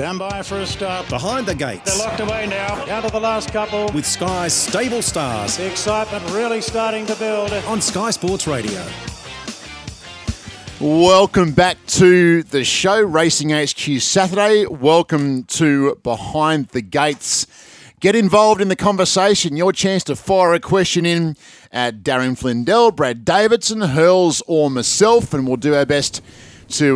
Down by for a start. Behind the Gates. They're locked away now. Down to the last couple. With Sky's stable stars. The excitement really starting to build. On Sky Sports Radio. Welcome back to the show, Racing HQ Saturday. Welcome to Behind the Gates. Get involved in the conversation. Your chance to fire a question in at Darren Flindell, Brad Davidson, Hurls or myself, and we'll do our best to,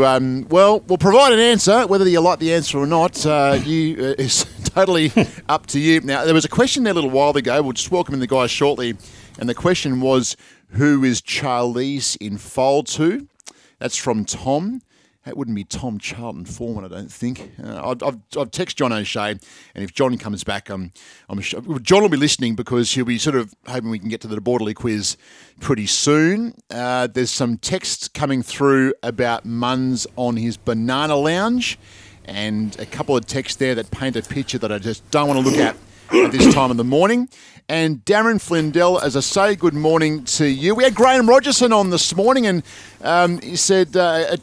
we'll provide an answer. Whether you like the answer or not, is totally up to you. Now, there was a question there a little while ago. We'll just welcome in the guys shortly. And the question was, who is Charlize in foal to? That's from Tom. That wouldn't be Tom Charlton Foreman, I don't think. I've texted John O'Shea, and if John comes back, I'm sure John will be listening because he'll be sort of hoping we can get to the Borderley quiz pretty soon. There's some text coming through about Munns on his banana lounge, and a couple of texts there that paint a picture that I just don't want to look at this time of the morning. And Darren Flindell, as I say, good morning to you. We had Graham Rogerson on this morning, and he said a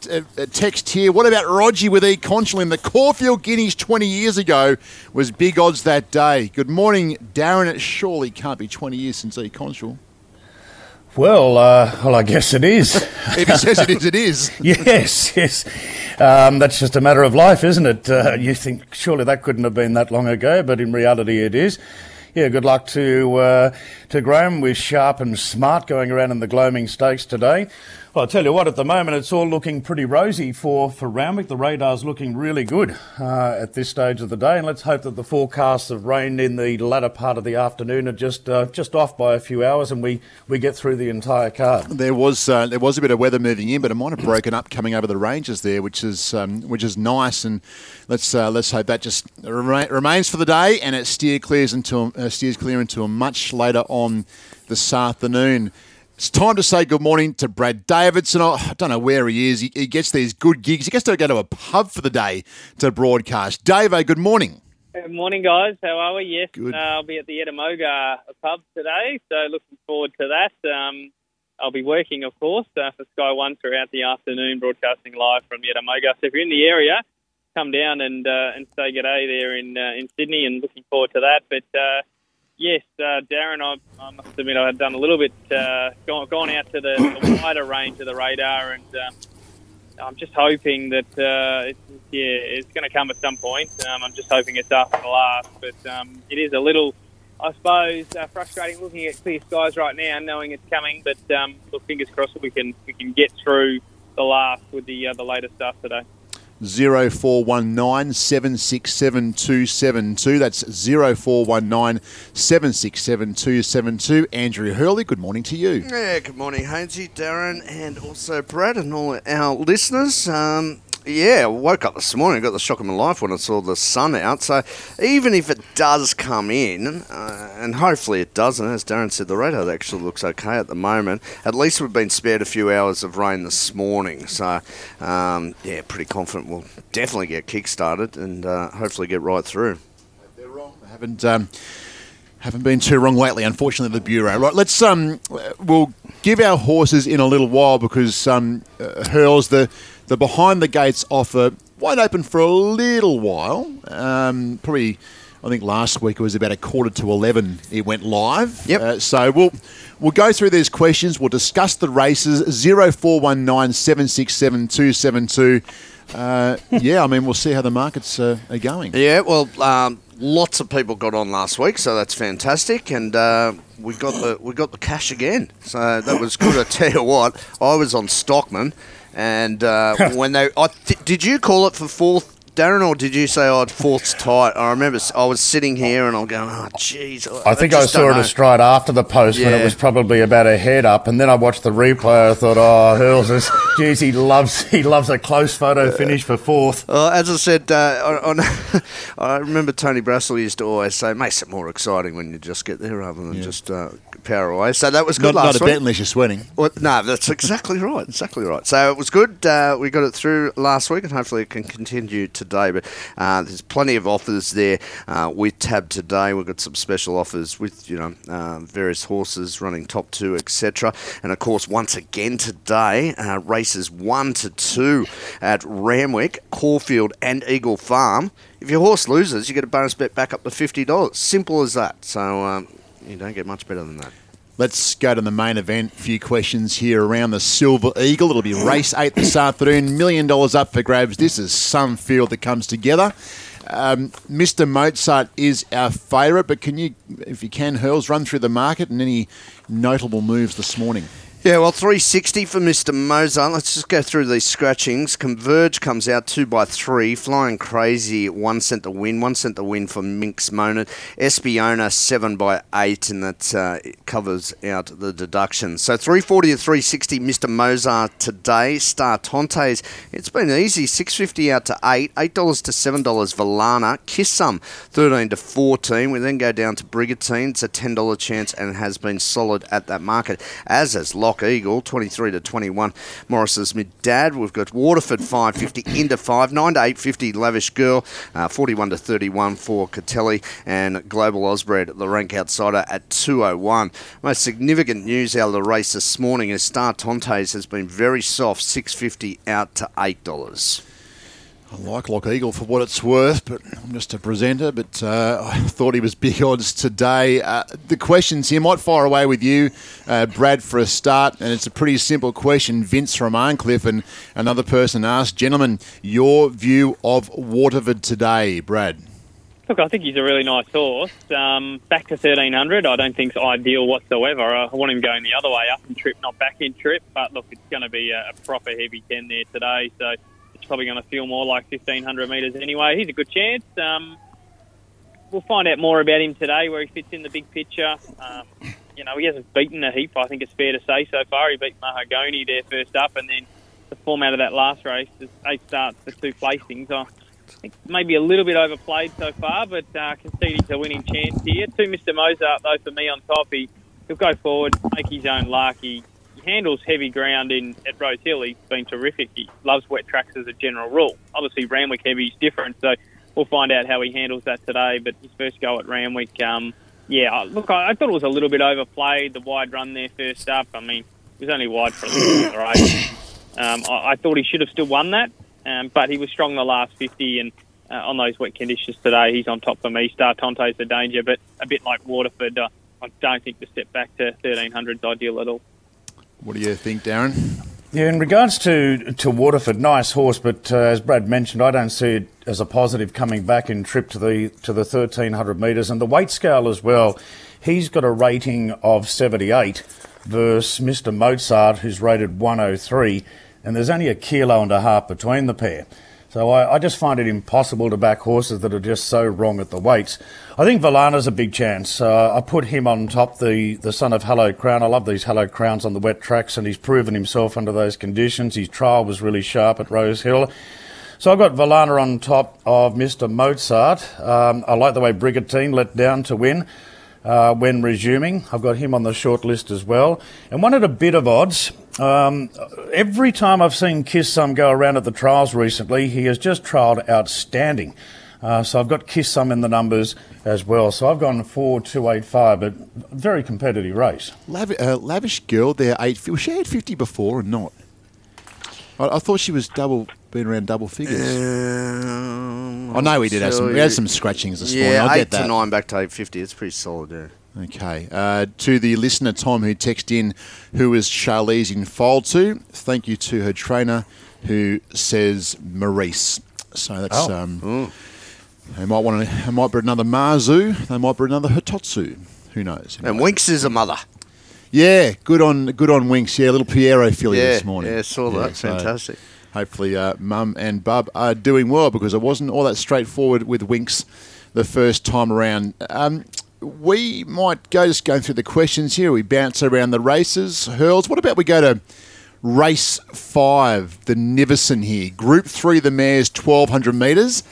text here, what about Rogie with E. Conchal in the Caulfield Guineas 20 years ago was big odds that day. Good morning, Darren. It surely can't be 20 years since E. Conchal. Well, I guess it is. If he says it is, it is. Yes. That's just a matter of life, isn't it? You think surely that couldn't have been that long ago, but in reality it is. Yeah, good luck to Graham. We're sharp and smart going around in the Gloaming Stakes today. Well, I'll tell you what, at the moment it's all looking pretty rosy for Randwick. The radar's looking really good at this stage of the day, and let's hope that the forecasts of rain in the latter part of the afternoon are just off by a few hours and we get through the entire card. There was a bit of weather moving in, but it might have broken up coming over the ranges there, which is nice, and let's hope that just remains for the day and it steers clear into a much later on this afternoon. It's time to say good morning to Brad Davidson. I don't know where he is. He gets these good gigs. He gets to go to a pub for the day to broadcast. Davo, good morning. Good morning, guys. How are we? Yes, good. I'll be at the Etamogah pub today, so looking forward to that. I'll be working, of course, for Sky One throughout the afternoon, broadcasting live from the Etamogah. So if you're in the area, come down and say good day there in Sydney, and looking forward to that. But yes, Darren, I must admit I had done a little bit, gone out to the wider range of the radar, and I'm just hoping that it's going to come at some point. I'm just hoping it's after the last, but it is a little, I suppose, frustrating looking at clear skies right now, knowing it's coming. But look, fingers crossed that we can get through the last with the later stuff today. 0419 767 272. That's 0419 767 272. Andrew Hurley, good morning to you. Yeah, good morning, Hainsey, Darren, and also Brad and all our listeners. Yeah, I woke up this morning, got the shock of my life when I saw the sun out. So even if it does come in, and hopefully it doesn't, as Darren said, the radar actually looks okay at the moment. At least we've been spared a few hours of rain this morning. So, yeah, pretty confident we'll definitely get kick-started and hopefully get right through. They're wrong. I haven't been too wrong lately, unfortunately, the Bureau. Right, let's we'll give our horses in a little while because Hurls, the Behind the Gates offer, wide open for a little while. Probably, I think last week it was about 11:15. It went live. Yep. So we'll go through these questions. We'll discuss the races. 0419 767 272. Yeah, I mean, we'll see how the markets are going. Yeah, well, lots of people got on last week, so that's fantastic. And we got the cash again. So that was good. I tell you what, I was on Stockman. And when they, did you call it for fourth, Darren, or did you say fourth's tight? I remember I was sitting here and I'm going, oh, jeez. I think I saw it astride after the post when it was probably about a head up, and then I watched the replay. I thought, Hurls is, jeez, he loves a close photo finish for fourth. As I said, I remember Tony Brassel used to always say, makes it more exciting when you just get there rather than just power away. So that was good last week. Not a bet unless you're sweating. Well, no, that's exactly right. So it was good. We got it through last week, and hopefully it can continue to today, but there's plenty of offers there with Tab today. We've got some special offers with, you know, various horses running top two, etc. And of course, once again today, races 1 to 2 at Randwick, Caulfield and Eagle Farm. If your horse loses, you get a bonus bet back up to $50. Simple as that. So you don't get much better than that. Let's go to the main event. A few questions here around the Silver Eagle. It'll be race 8 this afternoon. $1 million up for grabs. This is some field that comes together. Mr. Mozart is our favourite, but can you, if you can, Hurls, run through the market and any notable moves this morning? Yeah, well, $3.60 for Mr. Mozart. Let's just go through these scratchings. Converge comes out 2 by 3. Flying Crazy, 1 cent to win. 1 cent to win for Winx Monet. Espiona, 7 by 8, and that covers out the deduction. So $3.40 to $3.60, Mr. Mozart today. Star Tontes, it's been easy. $6.50 out to $8. $8 to $7 Valana. Kiss Some, 13 to 14. We then go down to Brigantine. It's a $10 chance and has been solid at that market. As is Locked Eagle, 23 to 21. Morris's Middad. We've got Waterford, 5.50 into 5. 9 to 8.50 Lavish Girl, 41 to 31 for Catelli. And Global Osbred, the rank outsider, at 2.01. Most significant news out of the race this morning is Star Tontes has been very soft, $6.50 out to $8. I like Lock Eagle for what it's worth, but I'm just a presenter, but I thought he was big odds today. The questions here, might fire away with you, Brad, for a start, and it's a pretty simple question. Vince from Arncliffe and another person asked, gentlemen, your view of Waterford today, Brad? Look, I think he's a really nice horse. Back to 1,300, I don't think's ideal whatsoever. I want him going the other way, up in trip, not back in trip, but look, it's going to be a proper heavy 10 there today, so probably going to feel more like 1,500 metres anyway. He's a good chance. We'll find out more about him today, where he fits in the big picture. You know, he hasn't beaten a heap, I think it's fair to say, so far. He beat Mahogany there first up, and then the form out of that last race, 8 starts for 2 placings. I think maybe a little bit overplayed so far, but conceded a winning chance here. To Mr. Mozart, though, for me on top, he'll go forward, make his own luck. He handles heavy ground at Rose Hill. He's been terrific. He loves wet tracks as a general rule. Obviously, Randwick heavy is different, so we'll find out how he handles that today. But his first go at Randwick, look, I thought it was a little bit overplayed, the wide run there first up. I mean, it was only wide for a little bit, right? I thought he should have still won that, but he was strong the last 50, and on those wet conditions today, he's on top for me. Star Tonte's the danger, but a bit like Waterford, I don't think the step back to 1,300's ideal at all. What do you think, Darren? Yeah, in regards to Waterford, nice horse, but as Brad mentioned, I don't see it as a positive coming back in trip to the 1,300 metres. And the weight scale as well, he's got a rating of 78 versus Mr. Mozart, who's rated 103, and there's only $1.5 kgs between the pair. So I just find it impossible to back horses that are just so wrong at the weights. I think Valana's a big chance. I put him on top, the son of Hello Crown. I love these Hello Crowns on the wet tracks, and he's proven himself under those conditions. His trial was really sharp at Rose Hill. So I've got Valana on top of Mr. Mozart. I like the way Brigantine let down to win when resuming. I've got him on the short list as well. And one at a bit of odds. Every time I've seen Kiss Some go around at the trials recently, he has just trialled outstanding. So I've got Kiss Some in the numbers as well. So I've gone 4, 2, 8, 5, but very competitive race. Lavish Girl there, 8. Was she 8.50 before or not? I thought she was been around double figures. I know we did have some. We had some scratchings this morning. Yeah, 8 to 9 back to 8.50. It's pretty solid there. Okay. To the listener, Tom, who texted in, who is Charlize in foal to? Thank you to her trainer, who says Maurice. So that's... They might want to... They might bring another Marzu. They might bring another Hitotsu. Who knows? Anyway. And Winx is a mother. Yeah, good on Winx. Yeah, little Piero filly this morning. Yeah, saw that. So fantastic. Hopefully Mum and Bub are doing well, because it wasn't all that straightforward with Winx the first time around. We might go, just going through the questions here. We bounce around the races. Hurls, what about we go to race 5, the Nivison here. Group 3, the mares, 1,200 metres.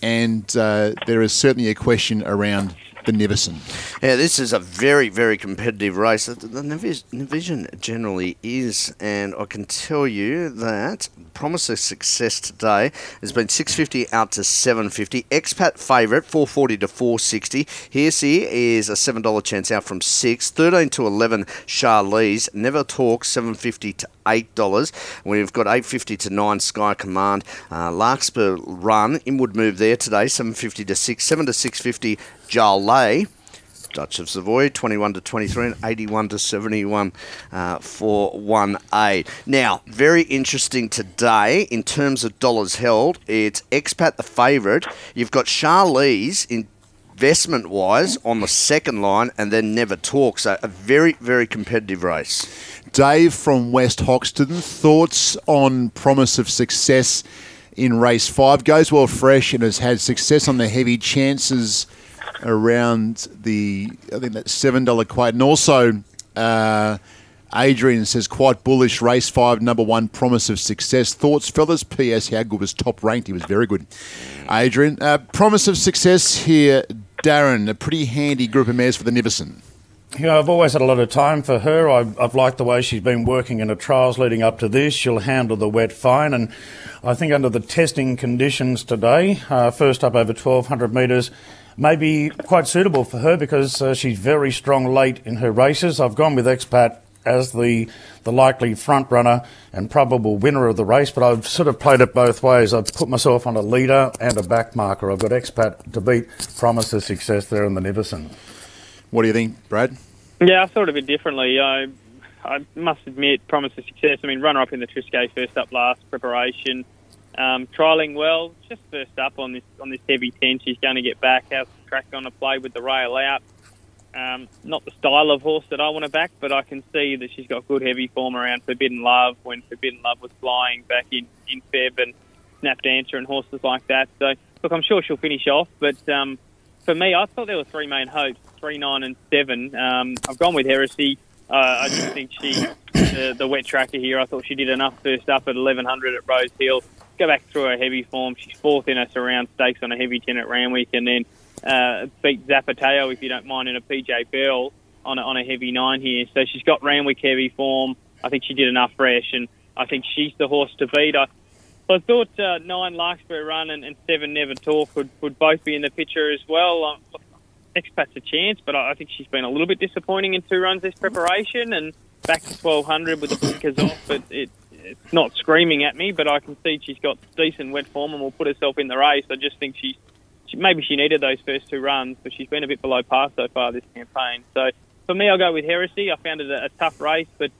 And there is certainly a question around for Nivison. Yeah, this is a very, very competitive race. The Nivison generally is, and I can tell you that Promise of Success today has been $6.50 out to $7.50. Expat favourite, $4.40 to $4.60. Here's here is a $7 chance out from 6. 13 to 11, Charlize. Never Talk, $7.50 to $8. We've got $8.50 to 9, Sky Command. Larkspur Run, inward move there today, $7.50 to 6. 7 to $6.50, Jarlay. Dutch of Savoy, 21 to 23 and 81 to 71 for 1A. Now, very interesting today in terms of dollars held. It's Expat the favourite. You've got Charlize investment-wise on the second line and then Never Talk. So a very, very competitive race. Dave from West Hoxton, thoughts on Promise of Success in race 5? Goes well fresh and has had success on the heavy chances around the, I think that's $7 quote. And also, Adrian says, quite bullish, race 5, number 1, Promise of Success. Thoughts, fellas? P.S. How good was top ranked? He was very good. Adrian, Promise of Success here, Darren, a pretty handy group of mares for the Nivison. You know, I've always had a lot of time for her. I've liked the way she's been working in her trials leading up to this. She'll handle the wet fine, and I think under the testing conditions today, first up over 1,200 metres, may be quite suitable for her because she's very strong late in her races. I've gone with Expat as the likely front runner and probable winner of the race, but I've sort of played it both ways. I've put myself on a leader and a back marker. I've got Expat to beat Promise of Success there in the Nivison. What do you think, Brad? Yeah, I thought of it differently. I must admit, Promise of Success. I mean, runner-up in the Trisquet, first up last, preparation. Trialling well, just first up on this heavy 10. She's going to get back. How's the track going to play with the rail out? Not the style of horse that I want to back, but I can see that she's got good heavy form around Forbidden Love when Forbidden Love was flying back in Feb and Snap Dancer and horses like that. So, look, I'm sure she'll finish off, but for me, I thought there were three main hopes, 3, 9 and 7. I've gone with Heresy. I just think the wet tracker here, I thought she did enough first up at 1,100 at Rose Hill. Go back through her heavy form. She's fourth in her surround stakes on a heavy 10 at Randwick, and then beat Zapateo, if you don't mind, in a PJ Bell on a heavy 9 here. So she's got Randwick heavy form. I think she did enough fresh, and I think she's the horse to beat. I thought 9 Larkspur Run and 7 Never Talk would both be in the picture as well. Expat's a chance, but I think she's been a little bit disappointing in 2 runs this preparation, and back to 1,200 with the blinkers off, but it's not screaming at me, but I can see she's got decent wet form and will put herself in the race. I just think maybe she needed those first 2 runs, but she's been a bit below par so far this campaign. So for me, I'll go with Heresy. I found it a tough race, but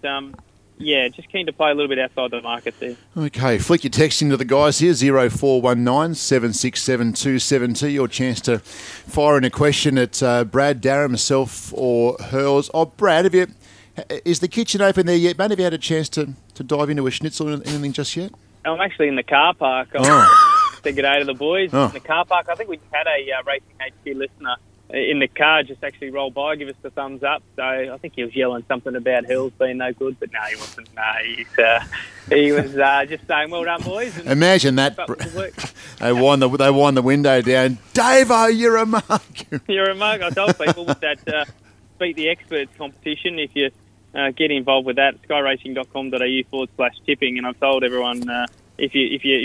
yeah, just keen to play a little bit outside the market there. Okay, flick your text into the guys here, 0419 767272. Your chance to fire in a question at Brad, Darren, myself, or Hurls. Oh, Brad, is the kitchen open there yet, mate? Have you had a chance to dive into a schnitzel or anything just yet? I'm actually in the car park. Say good day to the boys. Oh. In the car park, I think we just had a Racing HQ listener in the car just actually roll by, give us the thumbs up. So I think he was yelling something about Hills being no good, but no, he wasn't. No, he was just saying, well done, boys. And imagine that. They wind the window down. Davo, you're a mug. You're a mug. I told people with that Beat the Experts competition, if you get involved with that, skyracing.com.au/tipping, and I've told everyone if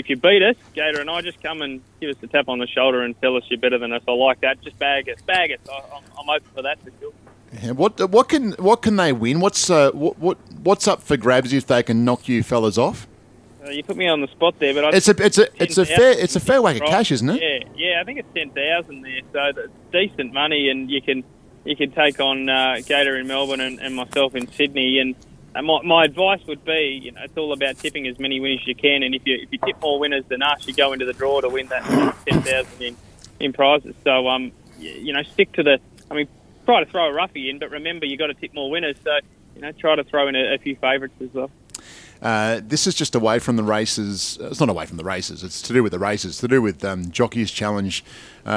you beat us, Gator and I, just come and give us a tap on the shoulder and tell us you're better than us. I like that. Just bag us. I'm open for that for sure. Yeah, what can they win? What's up for grabs if they can knock you fellas off? You put me on the spot there, but it's a fair whack of cash, isn't it? Yeah, I think it's 10,000 there, so that's decent money, and you can take on Gator in Melbourne and myself in Sydney. And my advice would be, you know, it's all about tipping as many winners as you can. And if you tip more winners than us, you go into the draw to win that 10,000 in prizes. So, you know, stick to the... I mean, try to throw a roughie in, but remember, you got to tip more winners. So, you know, try to throw in a few favourites as well. This is just away from the races. It's not away from the races. It's to do with the races. It's to do with Jockey's Challenge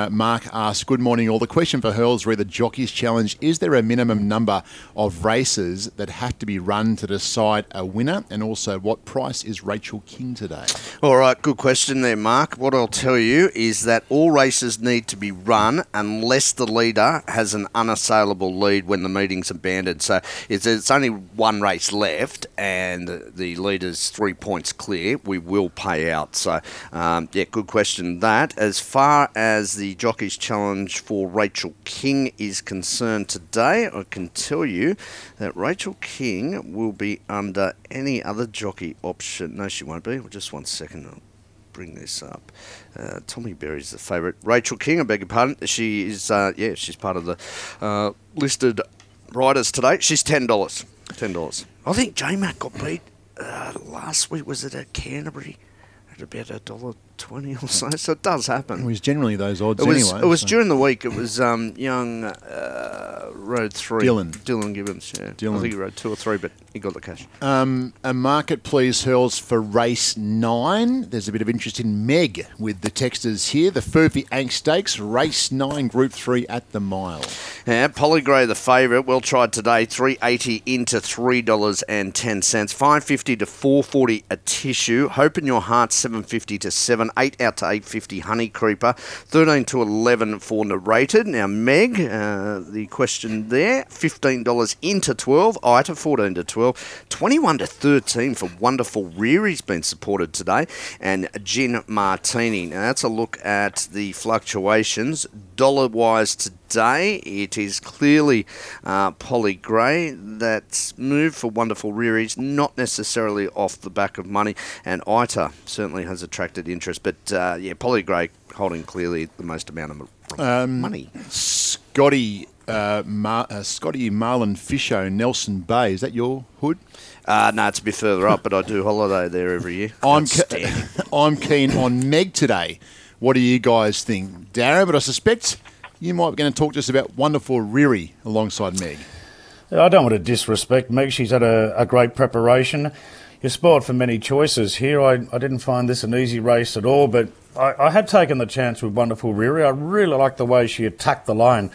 Mark asks, good morning all. The question for Hurlesbury, the Jockeys Challenge, is there a minimum number of races that have to be run to decide a winner? And also, what price is Rachel King today? All right, good question there, Mark. What I'll tell you is that all races need to be run unless the leader has an unassailable lead when the meeting's abandoned. So it's only one race left and the leader's 3 points clear, we will pay out. So, yeah, good question that. As far as the Jockeys Challenge for Rachel King is concerned today, I can tell you that Rachel King will be under any other jockey option. No, she won't be. Just 1 second. I'll bring this up. Tommy Berry's the favourite. Rachel King, I beg your pardon. She is, yeah, she's part of the listed riders today. She's $10. $10. I think J-Mac got beat last week. Was it at Canterbury? At about $1.20 or so. So it does happen. It was generally those odds anyway. It was so. During the week. It was young rode three. Dylan Gibbons, yeah. I think he rode two or three, but he got the cash. A market please, Hurls, for race 9. There's a bit of interest in Meg with the texters here. The Foofy Ank Stakes, race 9, group 3 at the mile. Yeah, Polygray the favourite. Well tried today. $3.80 into $3.10. $5.50 to $4.40 a tissue. Hope in Your Heart, $7.50 to $7. 8 out to $8.50 Honey Creeper. 13 to 11 for Narrated. Now, Meg, the question there, $15 into 12. Ita, 14 to 12. 21 to 13 for Wonderful Reary's been supported today. And Gin Martini. Now, that's a look at the fluctuations. Dollar-wise today, it is clearly Polygray that's moved for Wonderful Rearies, not necessarily off the back of money, and Ita certainly has attracted interest. But, yeah, Polygray holding clearly the most amount of money. Scotty Marlon Fisho, Nelson Bay, is that your hood? No, it's a bit further up, but I do holiday there every year. I'm keen on Meg today. What do you guys think, Darren? But I suspect you might be going to talk to us about Wonderful Reary alongside Meg. I don't want to disrespect Meg. She's had a great preparation. You're spoiled for many choices here. I didn't find this an easy race at all, but I had taken the chance with Wonderful Reary. I really liked the way she attacked the line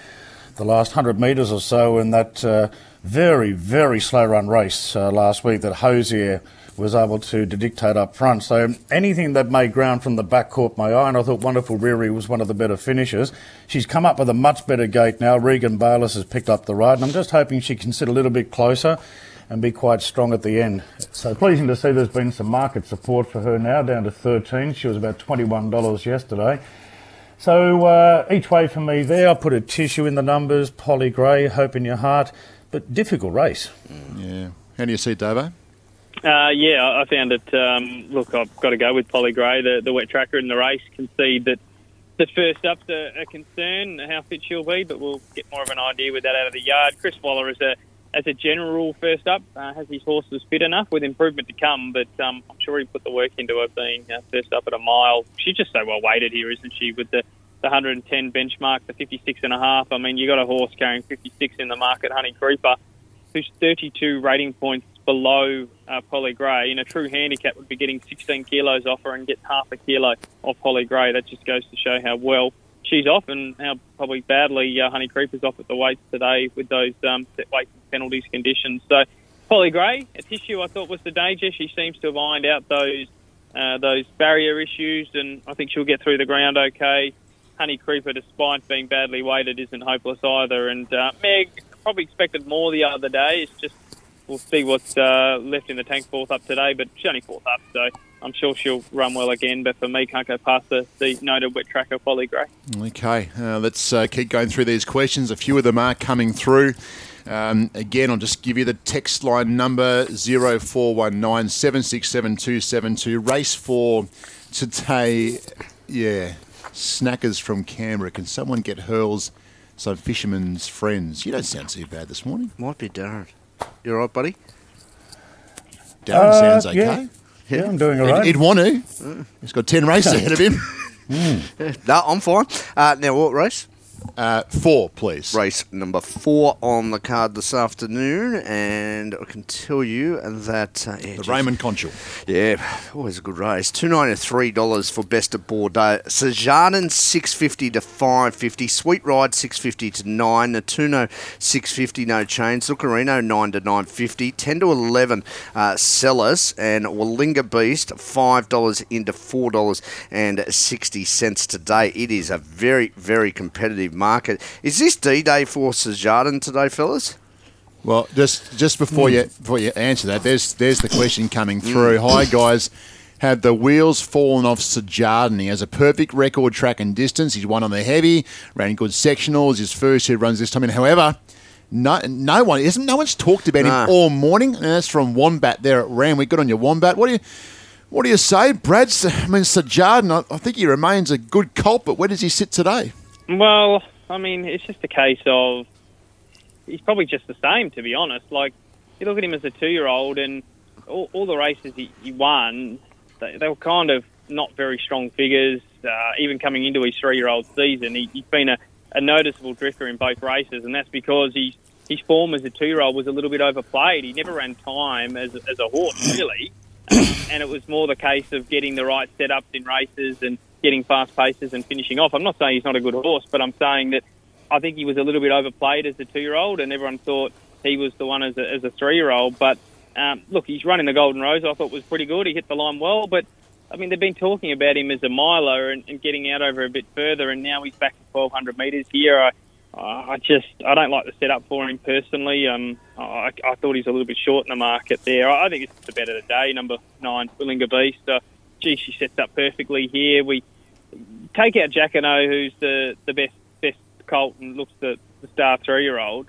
the last 100 metres or so in that very, very slow run race last week that Hosier was able to dictate up front. So anything that made ground from the back caught my eye, and I thought Wonderful Reary was one of the better finishers. She's come up with a much better gait now. Regan Bayless has picked up the ride, and I'm just hoping she can sit a little bit closer and be quite strong at the end. So pleasing to see there's been some market support for her now, down to 13. She was about $21 yesterday. So each way for me there. I put a tissue in the numbers, Polygray, Hope in Your Heart, but difficult race. Yeah. How do you see it, Davo? Yeah, I found it, look, I've got to go with Polygray, the wet tracker in the race. Can see that the first up's a concern, how fit she'll be, but we'll get more of an idea with that out of the yard. Chris Waller is as a general rule first up, has his horses fit enough with improvement to come, but I'm sure he put the work into her being first up at a mile. She's just so well weighted here, isn't she, with the 110 benchmark, the 56.5. I mean, you got a horse carrying 56 in the market, Honey Creeper, who's 32 rating points below Polygray. In a true handicap would be getting 16 kilos off her and gets half a kilo off Polygray. That just goes to show how well she's off and how probably badly Honey Creeper's off at the weights today with those set weights and penalties conditions. So Polygray, a tissue I thought was the danger. She seems to have ironed out those barrier issues, and I think she'll get through the ground okay. Honey Creeper, despite being badly weighted, isn't hopeless either. And Meg, probably expected more the other day. It's just we'll see what's left in the tank fourth up today, but she's only fourth up, so I'm sure she'll run well again. But for me, can't go past the noted wet tracker, Polygray. Okay, let's keep going through these questions. A few of them are coming through. Again, I'll just give you the text line number, 0419 767272. Race 4 today, yeah, Snackers from Canberra. Can someone get Hurls some Fisherman's Friends? You don't sound too bad this morning. Might be Darren. You all right, buddy? Darren sounds okay. Yeah, I'm doing all right. He'd want to. He's got 10 races ahead of him. No, I'm fine. Now, what race? Four, please. Race number 4 on the card this afternoon, and I can tell you that... Raymond Conchal. Yeah, always a good race. $293 for Best of Bordeaux. Sejanen, $650 to $550. Sweet Ride, $650 to $9. Natuno, $650, no change. Zuccarino, $9 to $9.50. 10 to $11, Sellers, and Willinga Beast, $5 into $4.60 today. It is a very, very competitive market. Is this D-Day for Sejaden today, fellas? Well, just before you answer that, there's the question coming through. Hi, guys. Have the wheels fallen off Sejaden? He has a perfect record track and distance. He's won on the heavy, ran good sectionals. His first 2 runs this time in. However, no one's talked about him all morning. And that's from Wombat there at Randwick. Good on your Wombat. What do you say, Brad? Sejaden, I think he remains a good culprit. Where does he sit today? Well, I mean, it's just a case of he's probably just the same, to be honest. Like, you look at him as a 2-year-old, and all the races he won, they were kind of not very strong figures. Even coming into his 3-year-old season, he's been a noticeable drifter in both races, and that's because his form as a 2-year-old was a little bit overplayed. He never ran time as a horse, really, and it was more the case of getting the right setups in races and getting fast paces and finishing off. I'm not saying he's not a good horse, but I'm saying that I think he was a little bit overplayed as a 2-year-old, and everyone thought he was the one as a 3-year-old. But, look, he's running the Golden Rose. I thought was pretty good. He hit the line well, but, I mean, they've been talking about him as a miler and getting out over a bit further, and now he's back to 1,200 metres here. I don't like the setup for him personally. I thought he's a little bit short in the market there. I think it's the bet of the day, number 9, Willinger Beast. Gee, she sets up perfectly here. We take out Jackano, who's the best colt and looks the star 3-year-old.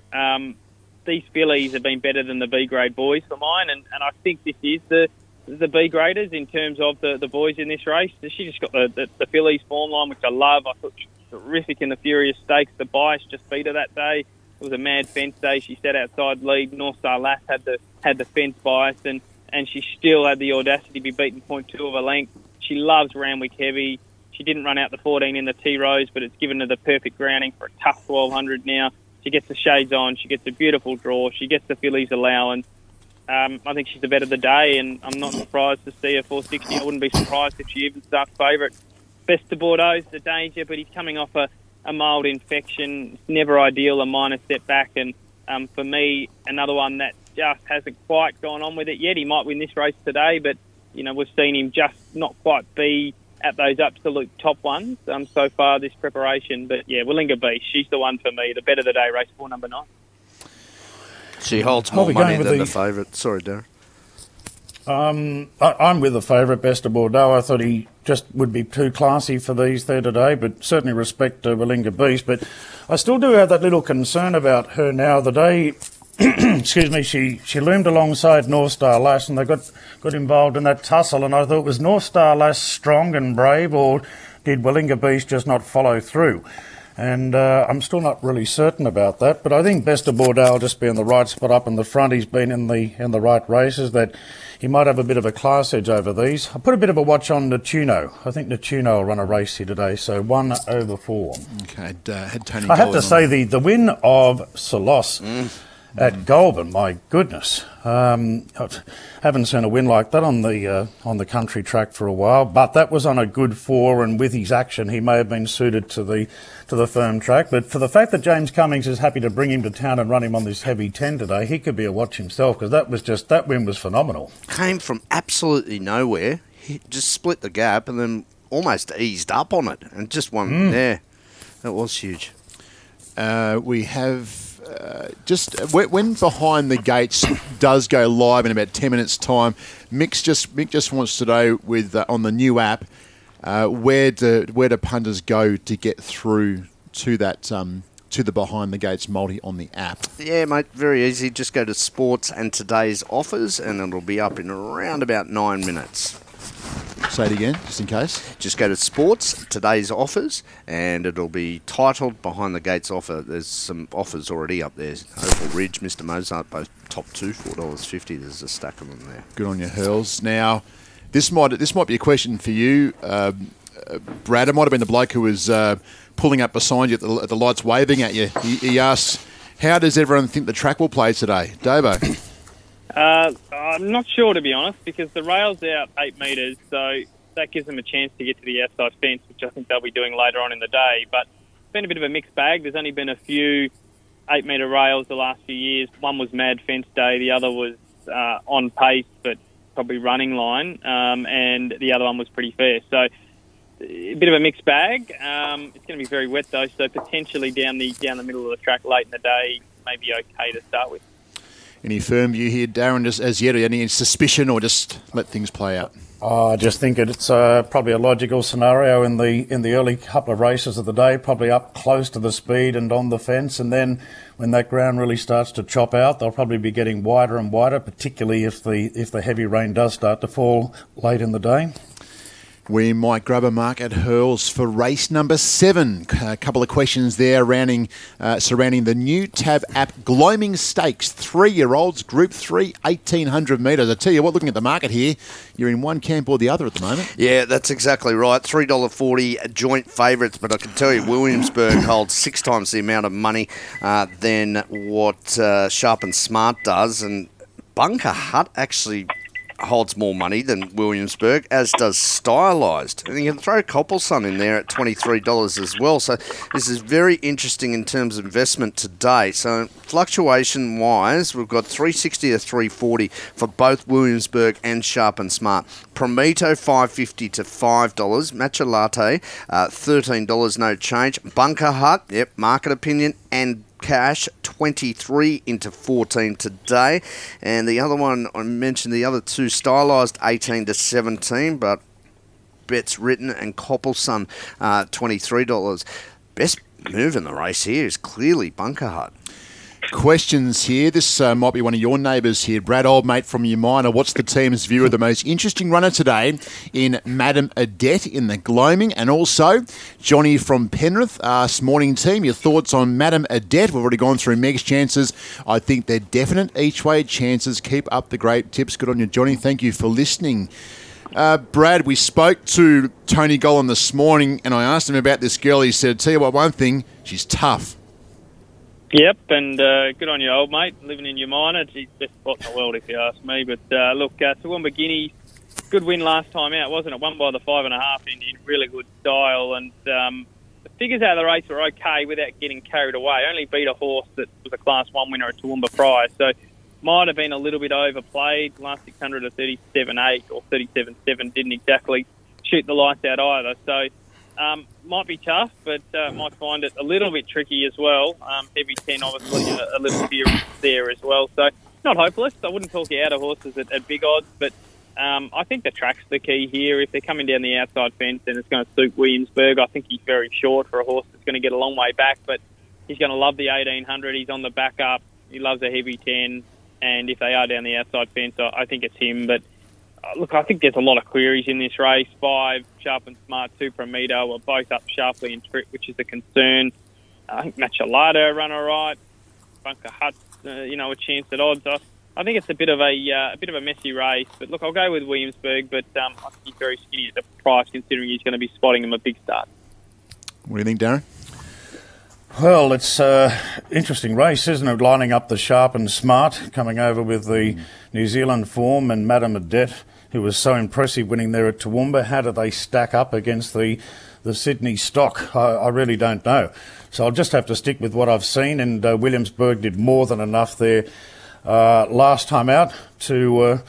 These fillies have been better than the B-grade boys for mine, and I think this is the B-graders in terms of the boys in this race. She just got the fillies form line, which I love. I thought she was terrific in the Furious Stakes. The Bias just beat her that day. It was a mad fence day. She sat outside lead. North Star Lass had the fence bias, and she still had the audacity to be beaten 0.2 of a length. She loves Randwick Heavy. She didn't run out the 14 in the T-Rose, but it's given her the perfect grounding for a tough 1,200 now. She gets the shades on. She gets a beautiful draw. She gets the fillies allowance. I think she's the bet of the day, and I'm not surprised to see her 460. I wouldn't be surprised if she even starts favourite. Best to Bordeaux's the danger, but he's coming off a mild infection. It's never ideal, a minor setback. And for me, another one that just hasn't quite gone on with it yet. He might win this race today, but, you know, we've seen him just not quite be at those absolute top ones so far this preparation. But, yeah, Willinga Beast, she's the one for me. The bet of the day, race 4, number 9. She holds more money than the favourite. Sorry, Darren. I'm with the favourite, Best of Bordeaux. I thought he just would be too classy for these there today, but certainly respect to Willinga Beast. But I still do have that little concern about her now. The day, excuse me, she loomed alongside North Star Lass, and they got involved in that tussle, and I thought, was North Star Lass strong and brave, or did Willinga Beast just not follow through? And I'm still not really certain about that, but I think Best of Bordeaux will just be in the right spot up in the front. He's been in the right races, that he might have a bit of a class edge over these. I put a bit of a watch on Natuno. I think Natuno will run a race here today, so 1/4. Okay, had Tony. I have to say the win of Solos at Goulburn, my goodness. I haven't seen a win like that on the country track for a while, but that was on a good 4, and with his action, he may have been suited to the firm track. But for the fact that James Cummings is happy to bring him to town and run him on this heavy 10 today, he could be a watch himself, because that win was phenomenal. Came from absolutely nowhere. He just split the gap and then almost eased up on it and just won there. That was huge. We have... when Behind the Gates does go live in about 10 minutes' time, Mick just wants to know with on the new app where do punters go to get through to that to the Behind the Gates multi on the app. Yeah, mate, very easy. Just go to Sports and Today's Offers, and it'll be up in around about 9 minutes. Say it again, just in case. Just go to Sports, Today's Offers, and it'll be titled Behind the Gates Offer. There's some offers already up there. Opal Ridge, Mr. Mozart, both top 2, $4.50. There's a stack of them there. Good on your Hurls. Now, this might be a question for you, Brad. It might have been the bloke who was pulling up beside you at the lights, waving at you. He asks, how does everyone think the track will play today? Davo? I'm not sure, to be honest, because the rail's out 8 metres, so that gives them a chance to get to the outside fence, which I think they'll be doing later on in the day. But it's been a bit of a mixed bag. There's only been a few 8-metre rails the last few years. One was Mad Fence Day, the other was on pace, but probably running line, and the other one was pretty fair. So a bit of a mixed bag. It's going to be very wet, though, so potentially down the middle of the track late in the day may be okay to start with. Any firm view here, Darren, just as yet? Any suspicion or just let things play out? I just think it's probably a logical scenario in the early couple of races of the day, probably up close to the speed and on the fence. And then when that ground really starts to chop out, they'll probably be getting wider and wider, particularly if the heavy rain does start to fall late in the day. We might grab a mark at Hurls for race number 7. A couple of questions there surrounding the new Tab app, Gloaming Stakes, 3-year-olds, Group 3, 1,800 metres. I tell you what, looking at the market here, you're in one camp or the other at the moment. Yeah, that's exactly right. $3.40 joint favourites, but I can tell you Williamsburg holds 6 times the amount of money than what Sharp and Smart does, and Bunker Hut actually holds more money than Williamsburg, as does Stylised. And you can throw Copelson in there at $23 as well. So this is very interesting in terms of investment today. So fluctuation-wise, we've got $3.60 to $3.40 for both Williamsburg and Sharp and Smart. Prometo $5.50 to $5. Matcha Latte $13, no change. Bunker Hut, yep, market opinion and cash, 23 into 14 today. And the other one, I mentioned the other two, Stylised 18 to 17, but Bets Written and Copelson, $23. Best move in the race here is clearly Bunker Hut. Questions here. This might be one of your neighbours here. Brad, old mate from your minor, what's the team's view of the most interesting runner today in Madame Odette in the Gloaming? And also, Johnny from Penrith asked, morning team, your thoughts on Madame Odette? We've already gone through Meg's chances. I think they're definite each way chances. Keep up the great tips. Good on you, Johnny. Thank you for listening. Brad, we spoke to Tony Golan this morning and I asked him about this girl. He said, tell you what, one thing, she's tough. Yep, and good on you, old mate. Living in your minor, geez, best spot in the world, if you ask me. But look, Toowoomba Guineas, good win last time out, wasn't it? Won by the 5.5 in really good style. And the figures out of the race were okay without getting carried away. Only beat a horse that was a Class 1 winner at Toowoomba prior. So might have been a little bit overplayed. Last 600 at 37.8 or 37.7 didn't exactly shoot the lights out either. So might be tough, but might find it a little bit tricky as well. Heavy 10, obviously, a little fear there as well. So not hopeless. I wouldn't talk you out of horses at big odds, but I think the track's the key here. If they're coming down the outside fence, then it's going to suit Williamsburg. I think he's very short for a horse that's going to get a long way back, but he's going to love the 1,800. He's on the back up. He loves a heavy 10, and if they are down the outside fence, I think it's him. But look, I think there's a lot of queries in this race. 5, Sharp and Smart, 2, Prometo are both up sharply in trip, which is a concern. I think Machalada run all right. Bunker Hut, a chance at odds. I think it's a bit of a messy race. But look, I'll go with Williamsburg, but I think he's very skinny at the price, considering he's going to be spotting him a big start. What do you think, Darren? Well, it's an interesting race, isn't it? Lining up the Sharp and Smart, coming over with the New Zealand form, and Madame Odette, who was so impressive winning there at Toowoomba. How do they stack up against the Sydney stock? I really don't know. So I'll just have to stick with what I've seen, and Williamsburg did more than enough there last time out to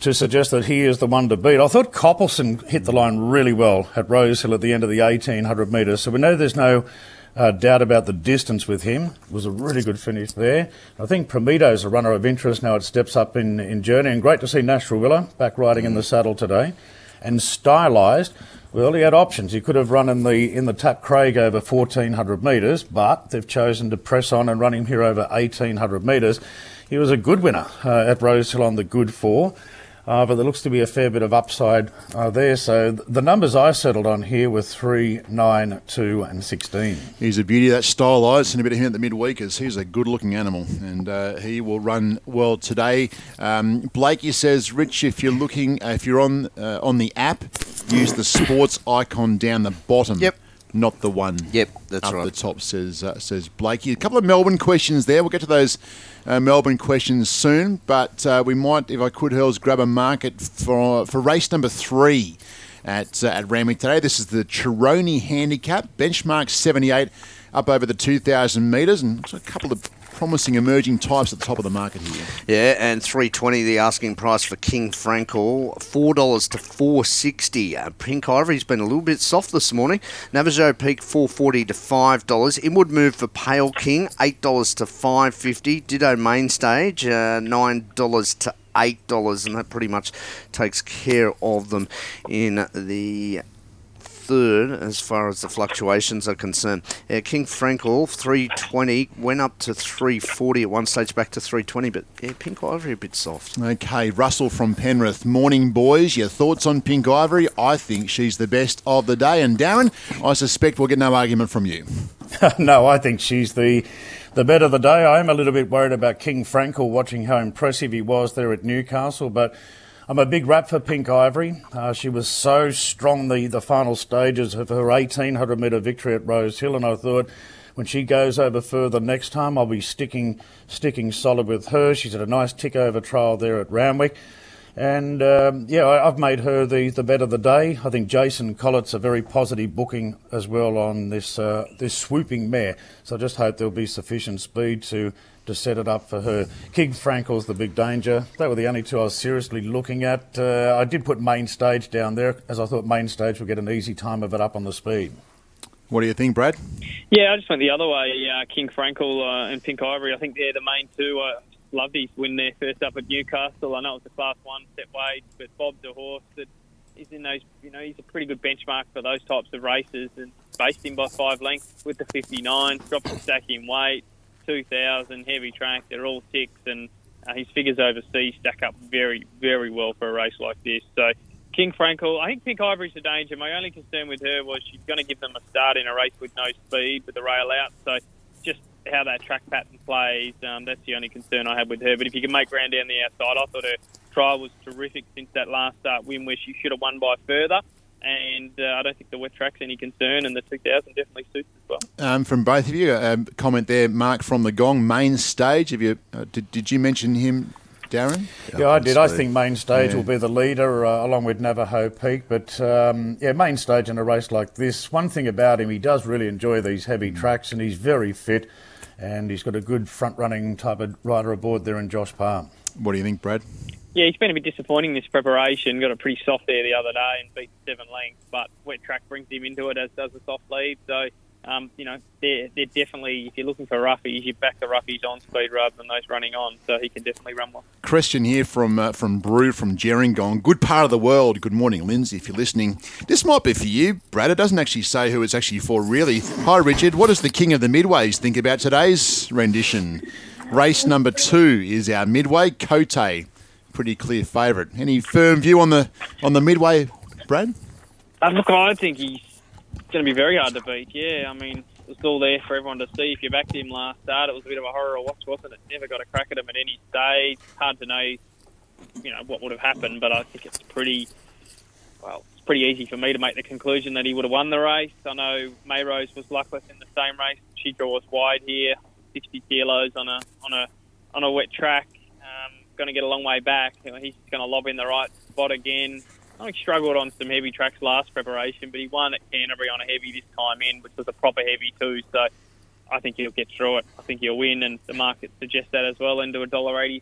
suggest that he is the one to beat. I thought Copelson hit the line really well at Rose Hill at the end of the 1,800 metres, so we know there's no doubt about the distance with him. It was a really good finish there. I think Prometo's a runner of interest now. It steps up in journey. And great to see Nash Rawiller back riding in the saddle today. And Stylised, well, he had options. He could have run in the Tap Craig over 1,400 metres, but they've chosen to press on and run him here over 1,800 metres. He was a good winner at Rose Hill on the good 4. But there looks to be a fair bit of upside there. So the numbers I settled on here were 3, 9, 2 and 16. He's a beauty, that Stylised, and a bit of him at the midweekers. He's a good-looking animal, and he will run well today. Blakey says, Rich, if you're looking, if you're on the app, use the sports icon down the bottom. Yep. not the one. Yep, that's right. Up the top, says Blakey. A couple of Melbourne questions there. We'll get to those Melbourne questions soon, but we might, if I could, Hurls, grab a market for race number 3 at Randwick today. This is the Chironi Handicap, benchmark 78, up over the 2,000 metres, and a couple of promising emerging types at the top of the market here. Yeah, and $3.20 the asking price for King Frankel, $4 to $4.60. Pink Ivory's been a little bit soft this morning. Navajo Peak $4.40 to $5. Inward Move for Pale King $8 to $5.50. Ditto Main Stage $9 to $8, and that pretty much takes care of them in the third as far as the fluctuations are concerned. King Frankel, $3.20, went up to $3.40 at one stage, back to $3.20, but yeah, Pink Ivory a bit soft. Okay, Russell from Penrith. Morning, boys. Your thoughts on Pink Ivory? I think she's the best of the day. And Darren, I suspect we'll get no argument from you. No, I think she's the bet of the day. I am a little bit worried about King Frankel, watching how impressive he was there at Newcastle, but I'm a big rap for Pink Ivory. She was so strong the final stages of her 1,800 metre victory at Rose Hill, and I thought when she goes over further next time, I'll be sticking solid with her. She's had a nice tick-over trial there at Randwick. And, I've made her the bet of the day. I think Jason Collett's a very positive booking as well on this swooping mare. So I just hope there'll be sufficient speed to set it up for her. King Frankel's the big danger. They were the only two I was seriously looking at. I did put Main Stage down there, as I thought Main Stage would get an easy time of it up on the speed. What do you think, Brad? Yeah, I just went the other way. King Frankel and Pink Ivory, I think they're the main two. Loved his win there first up at Newcastle. I know it was a class 1 step wage, but Bob's a horse that is in those, he's a pretty good benchmark for those types of races, and based him by 5 lengths with the 59, dropped the stack in weight, 2,000, heavy track, they're all ticks, and his figures overseas stack up very, very well for a race like this. So King Frankel, I think Pink Ivory's a danger. My only concern with her was she's going to give them a start in a race with no speed, with the rail out, so just how that track pattern plays, that's the only concern I had with her. But if you can make ground down the outside, I thought her trial was terrific since that last start win where she should have won by further. And I don't think the wet track's any concern, and the 2,000 definitely suits as well. From both of you, comment there, Mark from the Gong, Main Stage. Have you did you mention him, Darren? Yeah, I did. I think Main Stage will be the leader along with Navajo Peak. But, Main Stage in a race like this, one thing about him, he does really enjoy these heavy tracks, and he's very fit. And he's got a good front-running type of rider aboard there in Josh Palm. What do you think, Brad? Yeah, he's been a bit disappointing this preparation. Got a pretty soft there the other day and beat 7 lengths, but wet track brings him into it, as does the soft lead. So, they're definitely, if you're looking for roughies, you back the roughies on speed rather than those running on, so he can definitely run well. Question here from Brew from Gerringong. Good part of the world. Good morning, Lindsay, if you're listening. This might be for you, Brad. It doesn't actually say who it's actually for, really. Hi, Richard. What does the King of the Midways think about today's rendition? Race number 2 is our Midway, Cote. Pretty clear favourite. Any firm view on the Midway, Brad? Look, I think he's going to be very hard to beat. Yeah, I mean, it was all there for everyone to see. If you backed him last start, it was a bit of a horror to watch, wasn't it? Never got a crack at him at any stage. Hard to know, what would have happened, but I think it's pretty easy for me to make the conclusion that he would have won the race. I know Mayrose was luckless in the same race. She draws wide here, 60 kilos on a wet track. Going to get a long way back. He's going to lob in the right spot again. I think he struggled on some heavy tracks last preparation, but he won at Canterbury on a heavy this time in, which was a proper heavy too, so I think he'll get through it. I think he'll win, and the market suggests that as well, into $1.85.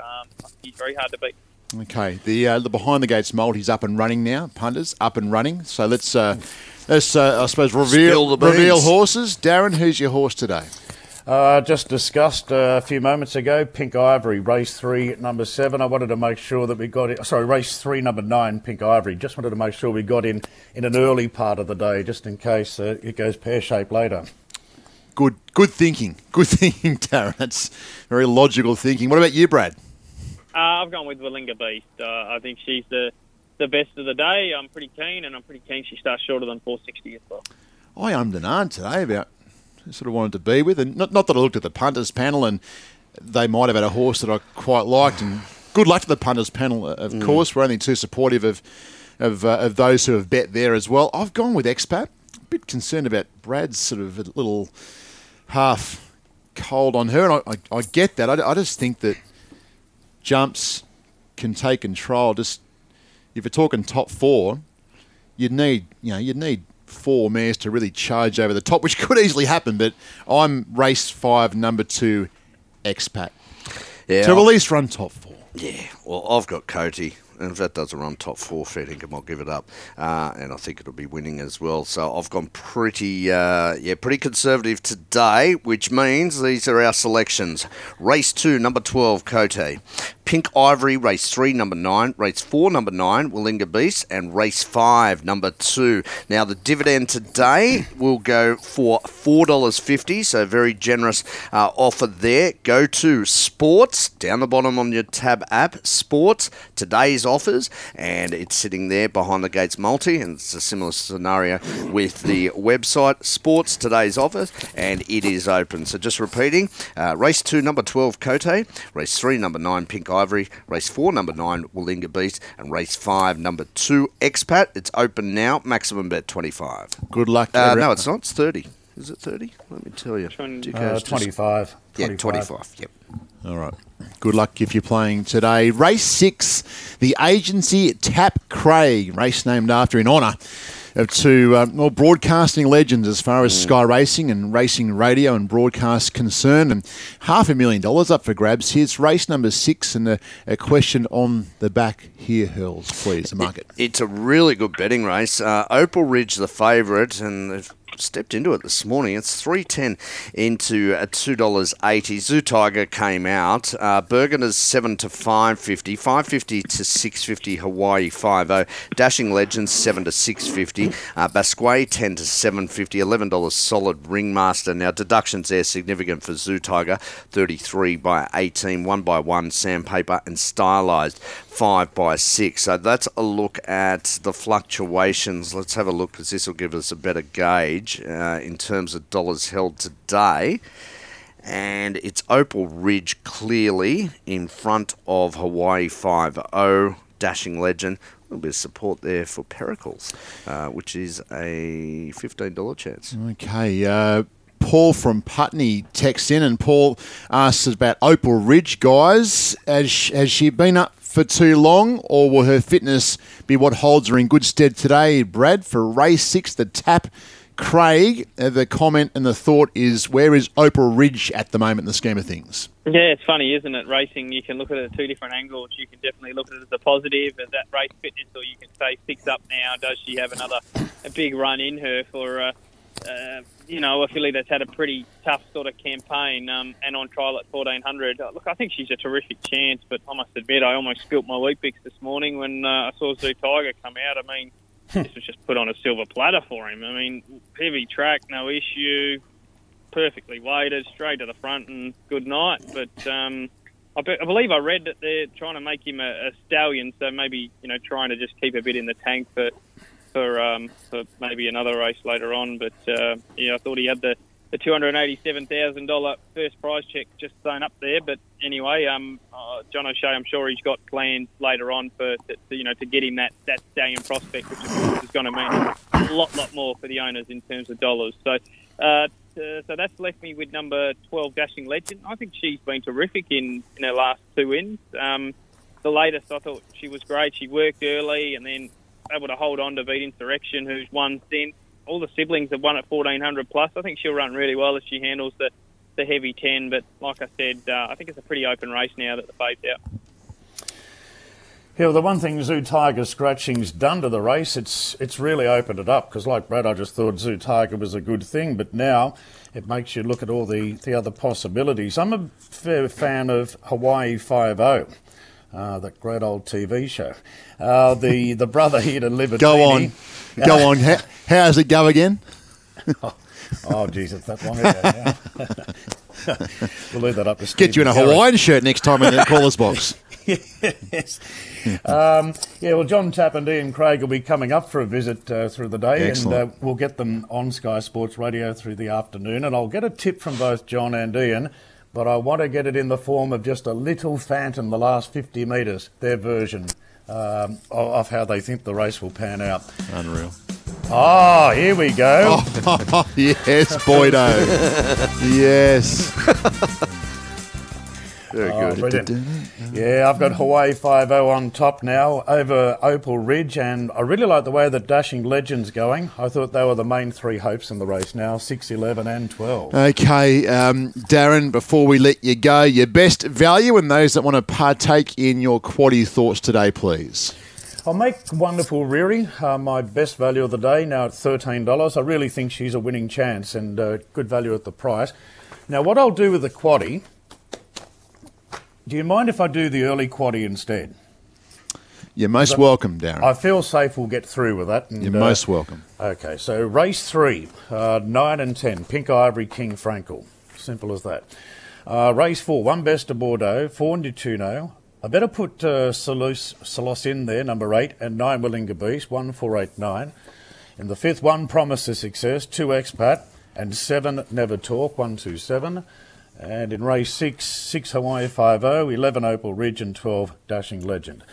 I think he's very hard to beat. Okay, the Behind the Gates multi's up and running now, punters, up and running. So let's I suppose, reveal horses. Darren, who's your horse today? Just discussed a few moments ago, Pink Ivory, race 3, number 7. I wanted to make sure that we got it. Sorry, race 3, number 9, Pink Ivory. Just wanted to make sure we got in an early part of the day, just in case it goes pear-shaped later. Good thinking. Good thinking, Darren. That's very logical thinking. What about you, Brad? I've gone with Willinga Beast. I think she's the best of the day. I'm pretty keen, she starts shorter than 460 as well. I ummed and ahed today about sort of wanted to be with, and not that I looked at the punters panel and they might have had a horse that I quite liked, and good luck to the punters panel, of course. We're only too supportive of those who have bet there as well. I've gone with Expat, bit concerned about Brad's sort of a little half cold on her, and I get that. I just think that jumps can take control. Just if you're talking top four, you'd need four mares to really charge over the top, which could easily happen. But I'm race 5, number 2, Expat. Yeah, to at least run top 4. Yeah, well, I've got Coty, and if that doesn't run top 4, fair income, I'll give it up. And I think it'll be winning as well. So I've gone pretty conservative today, which means these are our selections. Race 2, number 12, Coty. Pink Ivory, race 3, number 9. Race 4, number 9, Willinga Beast. And race 5, number 2. Now, the dividend today will go for $4.50, so very generous offer there. Go to Sports, down the bottom on your Tab app, Sports, today's offers, and it's sitting there behind the gates multi, and it's a similar scenario with the website, Sports, today's offers, and it is open. So just repeating, race 2, number 12, Cote. Race 3, number 9, Pink Ivory, race 4, number 9, Willinga Beast, and race 5, number 2, Expat. It's open now, maximum bet 25. Good luck. No, it's not. It's 30. Is it 30? Let me tell you. 25. Yeah, 25. Yep. All right. Good luck if you're playing today. Race 6, the Agency Tap Craig, race named after in honour of two broadcasting legends as far as Sky Racing and racing radio and broadcast concerned, and $500,000 up for grabs. Here's race number 6, and a question on the back here, Hurls, please, the market. It's a really good betting race. Opal Ridge, the favourite, and they've stepped into it this morning. It's $3.10 into $2.80. Zoo Tiger came out. Bergener's 7 to 5.50, 5.50 to 6.50. Hawaii 5.0. Dashing Legends 7 to 6.50. Basquet 10 to 7.50. $11 solid Ringmaster. Now deductions there significant for Zoo Tiger, 33 by 18, 1 by 1 Sandpaper, and Stylized 5 by 6. So that's a look at the fluctuations. Let's have a look, because this will give us a better gauge in terms of dollars held today. And it's Opal Ridge clearly in front of Hawaii 5.0, Dashing Legend. A little bit of support there for Pericles, which is a $15 chance. Okay. Paul from Putney texts in, and Paul asks about Opal Ridge, guys. Has she been up for too long, or will her fitness be what holds her in good stead today, Brad, for race 6, the Tap Craig? The comment and the thought is, where is Opal Ridge at the moment in the scheme of things? Yeah, it's funny, isn't it? Racing, you can look at it at two different angles. You can definitely look at it as a positive, as that race fitness, or you can say, fix up now. Does she have a big run in her for, a filly that's had a pretty tough sort of campaign and on trial at 1400? Look, I think she's a terrific chance, but I must admit, I almost spilt my wheat bix this morning when I saw Zoo Tiger come out. I mean, this was just put on a silver platter for him. I mean, heavy track, no issue, perfectly weighted, straight to the front, and good night. But I believe I read that they're trying to make him a stallion, so maybe, trying to just keep a bit in the tank for maybe another race later on. But, I thought he had the $287,000 first prize check just thrown up there. But anyway, John O'Shea, I'm sure he's got plans later on to get him that stallion prospect, which is going to mean a lot more for the owners in terms of dollars. So so that's left me with number 12, Dashing Legend. I think she's been terrific in her last two wins. The latest, I thought she was great. She worked early and then able to hold on to beat Insurrection, who's won since. All the siblings have won at 1,400 plus. I think she'll run really well if she handles the heavy 10. But like I said, I think it's a pretty open race now that the fade's out. Yeah, well, the one thing Zoo Tiger scratching's done to the race, it's really opened it up. Because like Brad, I just thought Zoo Tiger was a good thing. But now it makes you look at all the other possibilities. I'm a fair fan of Hawaii 5.0. That great old TV show. The brother here to Libertini. Go on. How's it go again? Oh, geez, it's that long ago now. We'll leave that up to Steve. Get you in a Hawaiian shirt next time in the caller's box. Yes. Well, John Tapp and Ian Craig will be coming up for a visit through the day. Excellent. And we'll get them on Sky Sports Radio through the afternoon. And I'll get a tip from both John and Ian, but I want to get it in the form of just a little phantom the last 50 metres, their version of how they think the race will pan out. Unreal. Oh, here we go. Oh, yes, Boydo. Yes. Very good. Yeah, I've got Hawaii 5-0 on top now over Opal Ridge, and I really like the way that Dashing Legend's going. I thought they were the main three hopes in the race now, 6, 11 and 12. Okay, Darren, before we let you go, your best value and those that want to partake in your quaddie thoughts today, please. I'll make Wonderful Reary my best value of the day, now at $13. I really think she's a winning chance and good value at the price. Now, what I'll do with the quaddie, do you mind if I do the early quaddie instead? You're most welcome, Darren. I feel safe we'll get through with that. And, you're most welcome. Okay, so race 3, 9 and 10, Pink Ivory, King Frankel. Simple as that. Race 4, One Best of Bordeaux, 4 Nituno. I better put Solos in there, number 8, and 9 Willinger Beast, 1, 4, 8, 9. In the 5th, 1 Promise of Success, 2 Expat, and 7 Never Talk, 1, 2, 7. And in race 6, 6 Hawaii 5-0, 11 Opal Ridge, and 12 Dashing Legend.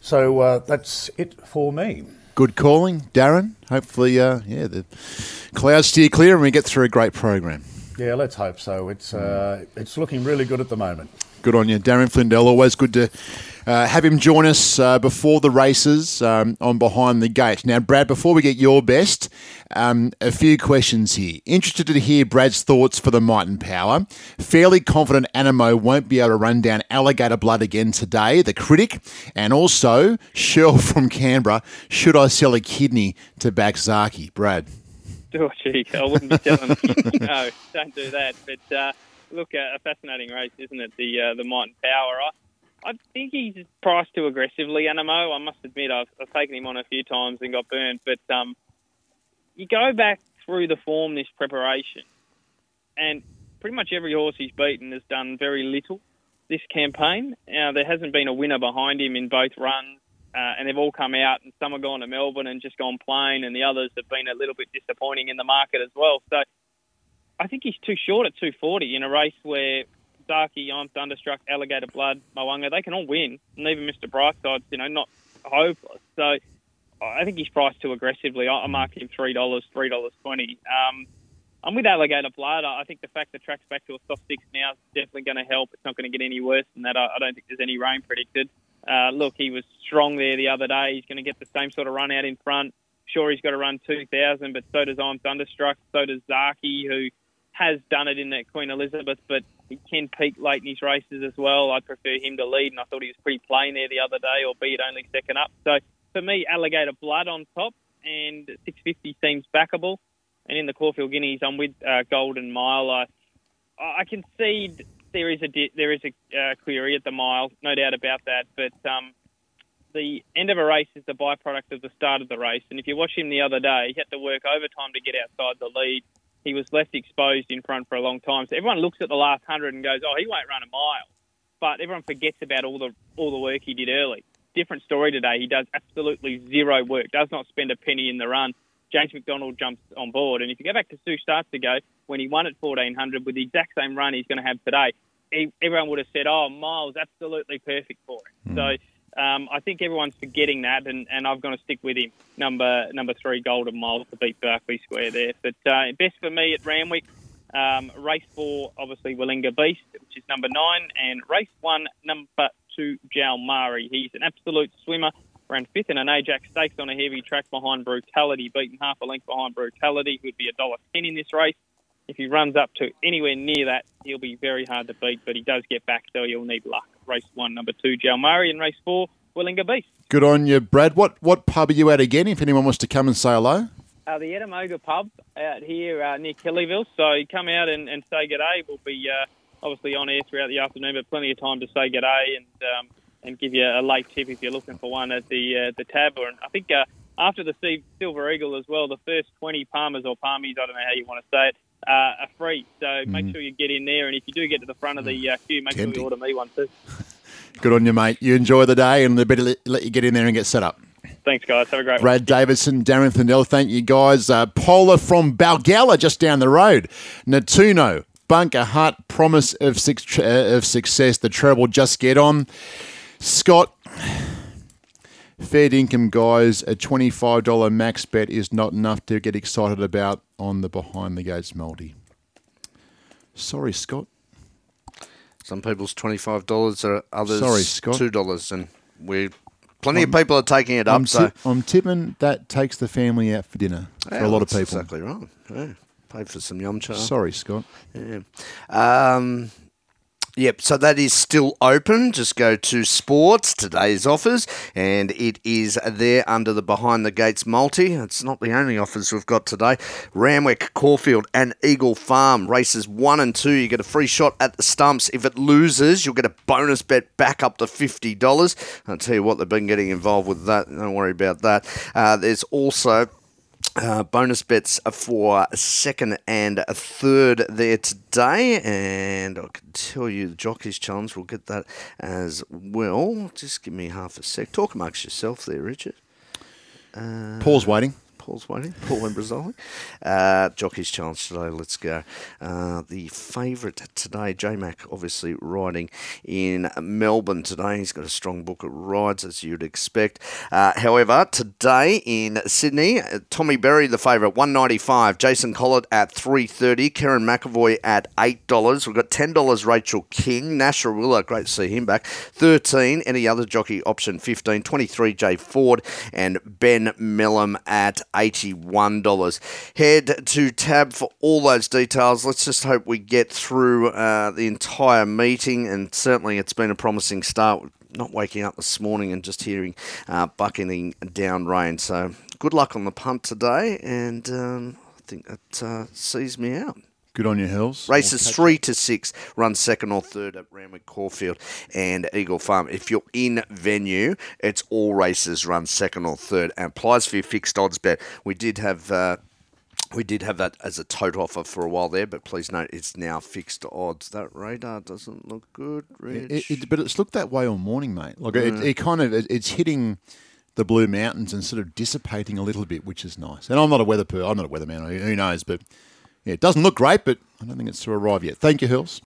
So that's it for me. Good calling, Darren. Hopefully, the clouds steer clear and we get through a great program. Yeah, let's hope so. It's looking really good at the moment. Good on you, Darren Flindell. Always good to have him join us before the races on Behind the Gate. Now, Brad, before we get your best, a few questions here. Interested to hear Brad's thoughts for the Might and Power. Fairly confident Animo won't be able to run down Alligator Blood again today, the critic, and also Shirl from Canberra. Should I sell a kidney to back Zaki? Brad. Oh, gee, I wouldn't be selling a kidney. No, don't do that. But... look, a fascinating race, isn't it? The Might and Power. I think he's priced too aggressively, Animo. I must admit, I've taken him on a few times and got burnt. But you go back through the form this preparation, and pretty much every horse he's beaten has done very little this campaign. Now, there hasn't been a winner behind him in both runs, and they've all come out, and some have gone to Melbourne and just gone plain, and the others have been a little bit disappointing in the market as well. So I think he's too short at 240 in a race where Zaki, I'm Thunderstruck, Alligator Blood, Moanga, they can all win. And even Mr. Brightside's, not hopeless. So I think he's priced too aggressively. I mark him $3, $3.20. I'm with Alligator Blood. I think the fact the track's back to a soft 6 now is definitely going to help. It's not going to get any worse than that. I don't think there's any rain predicted. Look, he was strong there the other day. He's going to get the same sort of run out in front. Sure, he's got to run 2,000, but so does I'm Thunderstruck. So does Zaki, who has done it in that Queen Elizabeth, but he can peak late in his races as well. I prefer him to lead, and I thought he was pretty plain there the other day, albeit only second up. So for me, Alligator Blood on top, and 650 seems backable. And in the Caulfield Guineas, I'm with Golden Mile. I concede there is a query at the mile, no doubt about that, but the end of a race is the byproduct of the start of the race. And if you watch him the other day, he had to work overtime to get outside the lead. He was left exposed in front for a long time. So everyone looks at the last 100 and goes, oh, he won't run a mile. But everyone forgets about all the work he did early. Different story today. He does absolutely zero work, does not spend a penny in the run. James McDonald jumps on board. And if you go back to 2 starts ago, when he won at 1,400 with the exact same run he's going to have today, everyone would have said, oh, Miles, absolutely perfect for him. So I think everyone's forgetting that, and I've got to stick with him. Number 3, Golden Mile to beat Berkeley Square there. But best for me at Randwick, race 4, obviously, Willinger Beast, which is number 9, and race 1, number 2, Jalmari. He's an absolute swimmer, ran 5th in an Ajax Stakes on a heavy track behind Brutality, beaten half a length behind Brutality, who'd be $1.10 in this race. If he runs up to anywhere near that, he'll be very hard to beat, but he does get back, so he'll need luck. Race 1, number 2, Jalmari, and race 4, Willinger Beast. Good on you, Brad. What pub are you at again, if anyone wants to come and say hello? The Etamogah pub out here near Kellyville. So you come out and say good day. We'll be obviously on air throughout the afternoon, but plenty of time to say good day and give you a late tip if you're looking for one at the Tab. Or I think after the Silver Eagle as well, the first 20 Palmers or Palmies, I don't know how you want to say it, are free. So make sure you get in there, and if you do get to the front of the queue, make sure you order me one too. Good on you, mate. You enjoy the day, and they better let you get in there and get set up. Thanks, guys. Have a great one. Brad Davidson, Darren Flindell, thank you, guys. Polar from Balgala, just down the road. Natuno, Bunker Hut, Promise of Success, the treble, Just Get On. Scott, Fair Dinkum, guys, a $25 max bet is not enough to get excited about on the Behind the Gates multi. Sorry, Scott. Some people's $25 are others $2, and we're plenty of people are taking it up. I'm tipping that takes the family out for dinner for a lot of people. That's exactly right. Yeah. Paid for some yum char. Sorry, Scott. Yeah. Yep, so that is still open. Just go to Sports, today's offers, and it is there under the Behind the Gates multi. It's not the only offers we've got today. Randwick, Caulfield and Eagle Farm. Races 1 and 2, you get a free shot at the stumps. If it loses, you'll get a bonus bet back up to $50. I'll tell you what, they've been getting involved with that. Don't worry about that. There's also... bonus bets for second and third there today, and I can tell you the Jockeys Challenge will get that as well. Just give me half a sec. Talk amongst yourself there, Richard. Paul's waiting. Paul and Brazzoli. Jockeys Challenge today. Let's go. The favourite today, J-Mac, obviously riding in Melbourne today. He's got a strong book of rides, as you'd expect. However, today in Sydney, Tommy Berry, the favourite, $1.95. Jason Collett at $3.30. Karen McAvoy at $8. We've got $10 Rachel King. Nash Rawiller, great to see him back, $13. Any other jockey option, $15. $23 Jay Ford and Ben Mellum at $81. Head to Tab for all those details. Let's just hope we get through the entire meeting, and certainly it's been a promising start, not waking up this morning and just hearing bucketing down rain. So good luck on the punt today, and I think that sees me out. Good on your hills. Races 3 to 6, run second or third at Randwick, Caulfield and Eagle Farm. If you're in venue, it's all races run second or third, and applies for your fixed odds bet. We did have that as a tote offer for a while there, but please note it's now fixed odds. That radar doesn't look good, Rich. But it's looked that way all morning, mate. Like it's hitting the Blue Mountains and sort of dissipating a little bit, which is nice. And I'm not a weatherman. Who knows? But yeah, it doesn't look great, but I don't think it's to arrive yet. Thank you, Hills.